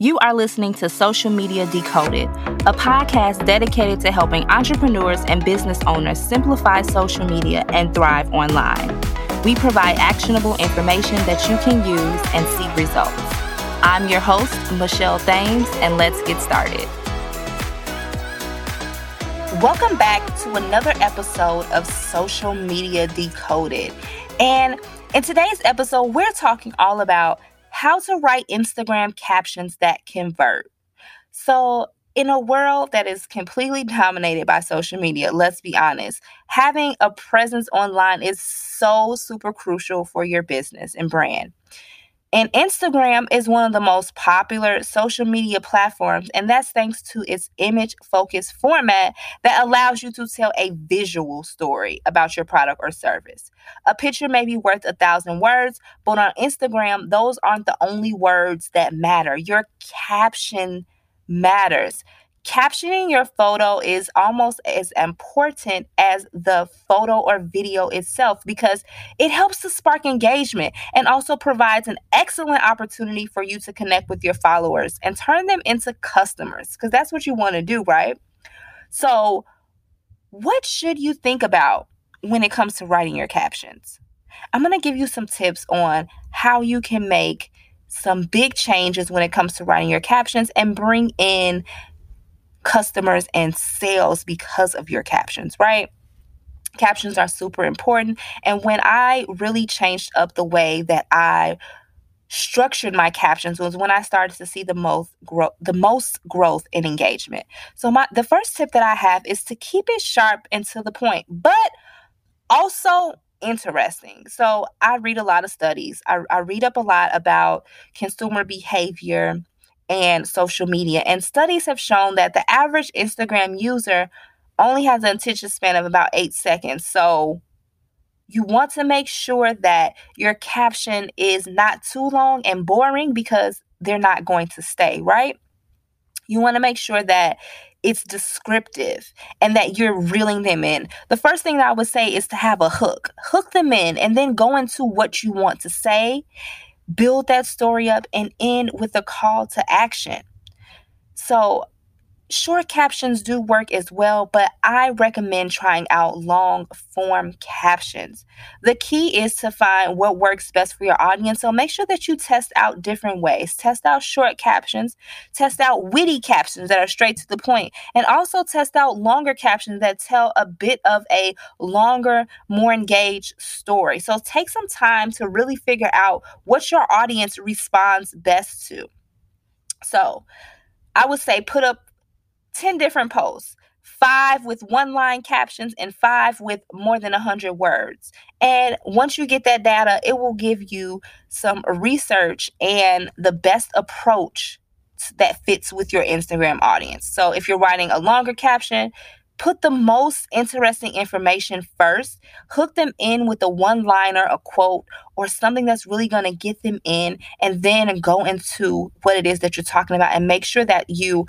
You are listening to Social Media Decoded, a podcast dedicated to helping entrepreneurs and business owners simplify social media and thrive online. We provide actionable information that you can use and see results. I'm your host, Michelle Thames, and let's get started. Welcome back to another episode of Social Media Decoded. And in today's episode, we're talking all about how to write Instagram captions that convert. So in a world that is completely dominated by social media, let's be honest, having a presence online is so super crucial for your business and brand. And Instagram is one of the most popular social media platforms, and that's thanks to its image-focused format that allows you to tell a visual story about your product or service. A picture may be worth 1,000 words, but on Instagram, those aren't the only words that matter. Your caption matters. Captioning your photo is almost as important as the photo or video itself because it helps to spark engagement and also provides an excellent opportunity for you to connect with your followers and turn them into customers, because that's what you want to do, right? So what should you think about when it comes to writing your captions? I'm going to give you some tips on how you can make some big changes when it comes to writing your captions and bring in customers and sales because of your captions, right? Captions are super important. And when I really changed up the way that I structured my captions was when I started to see the most growth in engagement. So the first tip that I have is to keep it sharp and to the point, but also interesting. So I read a lot of studies. I read up a lot about consumer behavior and social media. And studies have shown that the average Instagram user only has an attention span of about 8 seconds. So you want to make sure that your caption is not too long and boring because they're not going to stay, right? You want to make sure that it's descriptive and that you're reeling them in. The first thing that I would say is to have a hook. Hook them in and then go into what you want to say. Build that story up and end with a call to action. So short captions do work as well, but I recommend trying out long form captions. The key is to find what works best for your audience. So make sure that you test out different ways. Test out short captions, test out witty captions that are straight to the point, and also test out longer captions that tell a bit of a longer, more engaged story. So take some time to really figure out what your audience responds best to. So I would say put up 10 different posts, 5 with one-line captions and 5 with more than 100 words. And once you get that data, it will give you some research and the best approach that fits with your Instagram audience. So if you're writing a longer caption, put the most interesting information first. Hook them in with a one-liner, a quote, or something that's really going to get them in, and then go into what it is that you're talking about and make sure that you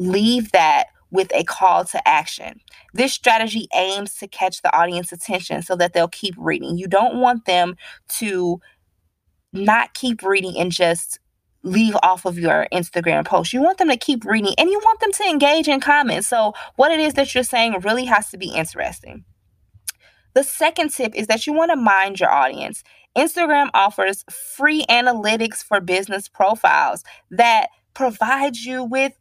leave that with a call to action. This strategy aims to catch the audience attention so that they'll keep reading. You don't want them to not keep reading and just leave off of your Instagram post. You want them to keep reading and you want them to engage in comments. So what it is that you're saying really has to be interesting. The second tip is that you want to mind your audience. Instagram offers free analytics for business profiles that provides you with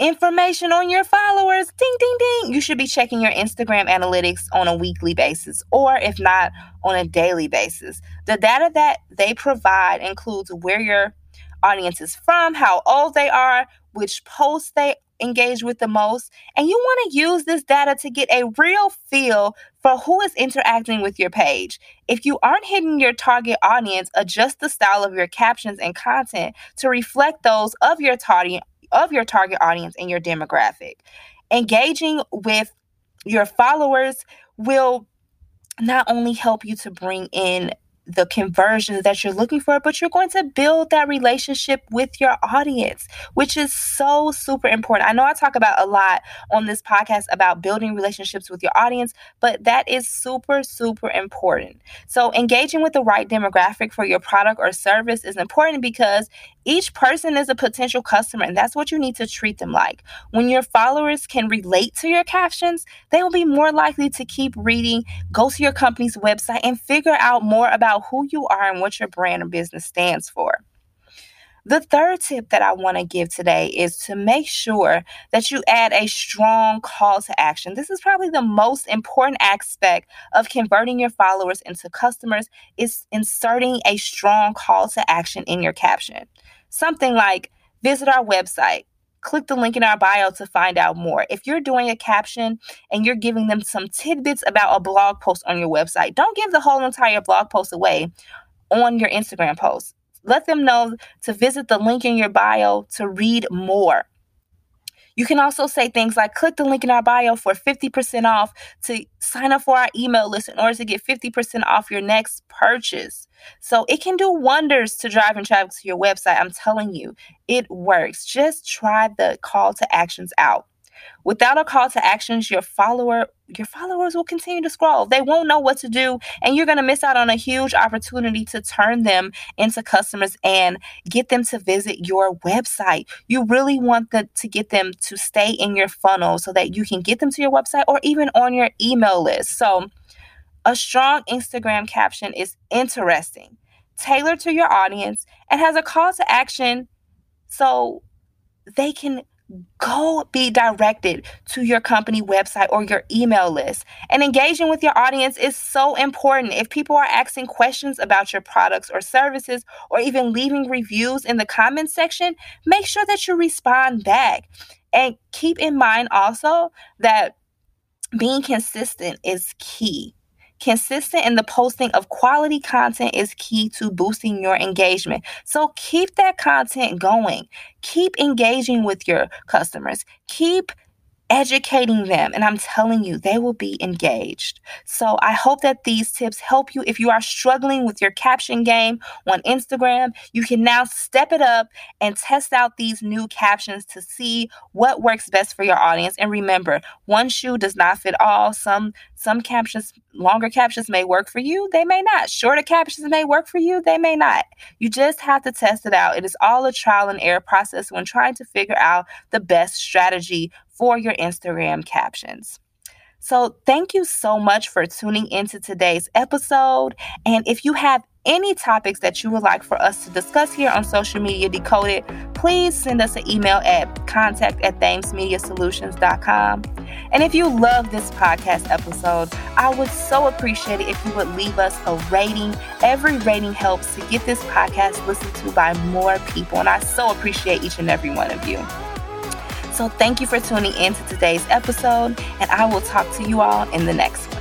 information on your followers. Ding, ding, ding. You should be checking your Instagram analytics on a weekly basis, or if not, on a daily basis. The data that they provide includes where your audience is from, how old they are, which posts they engage with the most. And you want to use this data to get a real feel for who is interacting with your page. If you aren't hitting your target audience, adjust the style of your captions and content to reflect those of your target audience and your demographic. Engaging with your followers will not only help you to bring in the conversions that you're looking for, but you're going to build that relationship with your audience, which is so super important. I know I talk about a lot on this podcast about building relationships with your audience, but that is super, super important. So engaging with the right demographic for your product or service is important because Each person is a potential customer, and that's what you need to treat them like. When your followers can relate to your captions, they will be more likely to keep reading, go to your company's website, and figure out more about who you are and what your brand or business stands for. The third tip that I want to give today is to make sure that you add a strong call to action. This is probably the most important aspect of converting your followers into customers, is inserting a strong call to action in your caption. Something like, visit our website, click the link in our bio to find out more. If you're doing a caption and you're giving them some tidbits about a blog post on your website, don't give the whole entire blog post away on your Instagram post. Let them know to visit the link in your bio to read more. You can also say things like, click the link in our bio for 50% off to sign up for our email list in order to get 50% off your next purchase. So it can do wonders to driving traffic to your website. I'm telling you, it works. Just try the call to actions out. Without a call to actions, your followers will continue to scroll. They won't know what to do, and you're going to miss out on a huge opportunity to turn them into customers and get them to visit your website. You really want to get them to stay in your funnel so that you can get them to your website or even on your email list. So a strong Instagram caption is interesting, tailored to your audience, and has a call to action so they can go be directed to your company website or your email list. And engaging with your audience is so important. If people are asking questions about your products or services, or even leaving reviews in the comments section, make sure that you respond back. And keep in mind also that being consistent is key. Consistent in the posting of quality content is key to boosting your engagement. So keep that content going. Keep engaging with your customers. Keep educating them. And I'm telling you, they will be engaged. So I hope that these tips help you. If you are struggling with your caption game on Instagram, you can now step it up and test out these new captions to see what works best for your audience. And remember, one shoe does not fit all. Some captions, longer captions may work for you, they may not. Shorter captions may work for you, they may not. You just have to test it out. It is all a trial and error process when trying to figure out the best strategy for your Instagram captions. So thank you so much for tuning into today's episode. And if you have any topics that you would like for us to discuss here on Social Media Decoded, please send us an email at contact@thamesmediasolutions.com. And if you love this podcast episode, I would so appreciate it if you would leave us a rating. Every rating helps to get this podcast listened to by more people. And I so appreciate each and every one of you. So thank you for tuning in to today's episode, and I will talk to you all in the next one.